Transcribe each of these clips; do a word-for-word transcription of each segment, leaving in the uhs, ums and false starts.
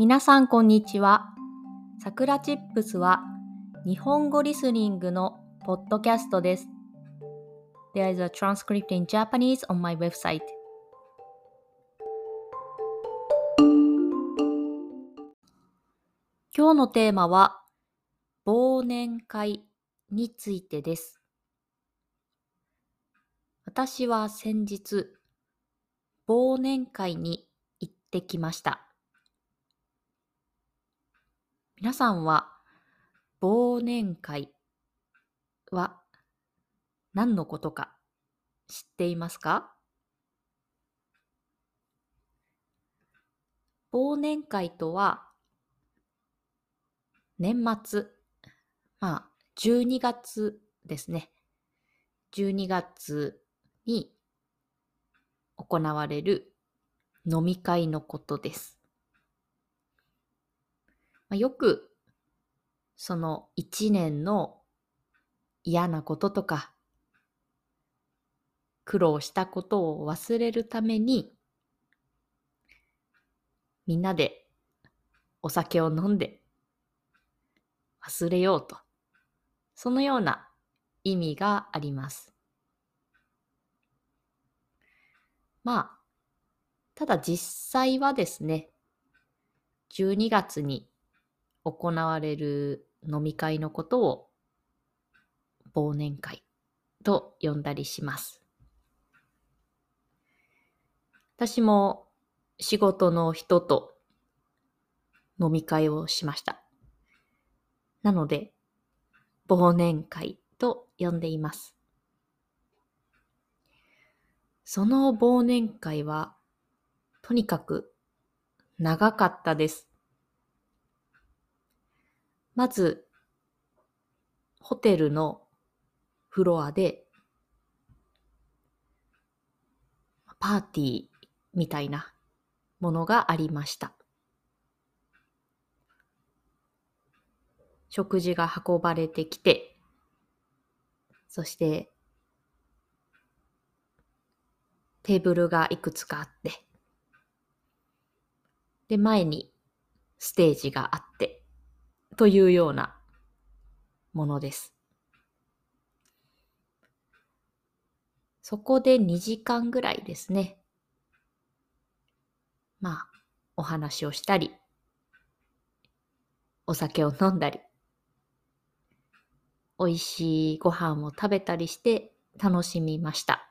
皆さんこんにちは。さくらチップスは日本語リスニングのポッドキャストです。There is a transcript in Japanese on my website. 今日のテーマは忘年会についてです。私は先日、忘年会に行ってきました。皆さんは忘年会は何のことか知っていますか？忘年会とは年末、まあじゅうにがつですね。じゅうにがつに行われる飲み会のことです。よくその一年の嫌なこととか苦労したことを忘れるためにみんなでお酒を飲んで忘れようと、そのような意味があります。まあただ実際はですね、じゅうにがつに行われる飲み会のことを忘年会と呼んだりします。私も仕事の人と飲み会をしました。なので忘年会と呼んでいます。その忘年会はとにかく長かったです。まず、ホテルのフロアで、パーティーみたいなものがありました。食事が運ばれてきて、そして、テーブルがいくつかあって、で、前にステージがあって、というようなものです。そこでにじかんぐらいですね。まあ、お話をしたり、お酒を飲んだり、おいしいご飯を食べたりして楽しみました。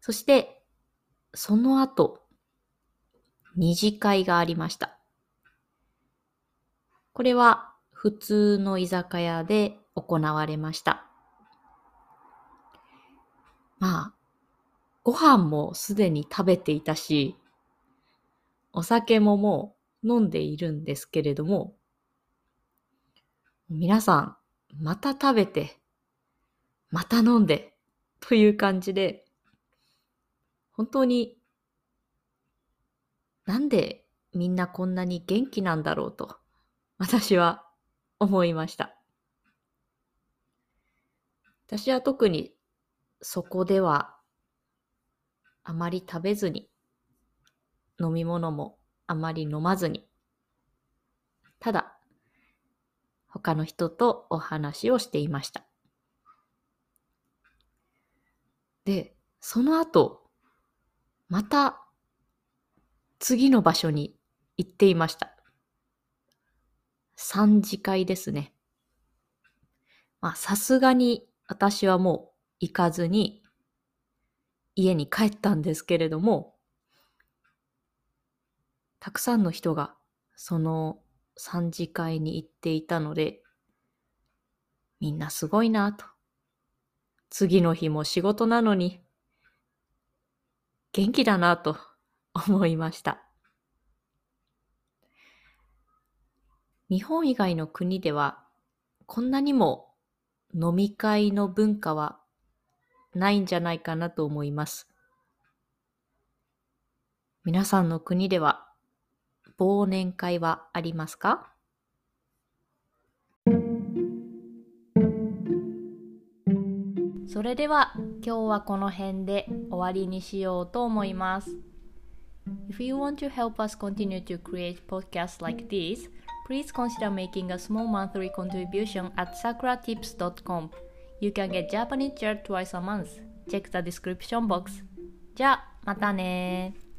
そして、その後、二次会がありました。これは普通の居酒屋で行われました。まあ、ご飯もすでに食べていたし、お酒ももう飲んでいるんですけれども、皆さん、また食べて、また飲んで、という感じで、本当になんでみんなこんなに元気なんだろうと私は思いました。私は特にそこではあまり食べずに、飲み物もあまり飲まずに、ただ他の人とお話をしていました。で、その後また次の場所に行っていました。三次会ですね。まあさすがに私はもう行かずに家に帰ったんですけれども、たくさんの人がその三次会に行っていたので、みんなすごいなと。次の日も仕事なのに元気だなと思いました。日本以外の国ではこんなにも飲み会の文化はないんじゃないかなと思います。皆さんの国では忘年会はありますか？それでは今日はこの辺で終わりにしようと思います。If you want to help us continue to create podcasts like this, please consider making a small monthly contribution at sakura tips dot com. You can get Japanese chair twice a month. Check the description box. じゃあ、またねー。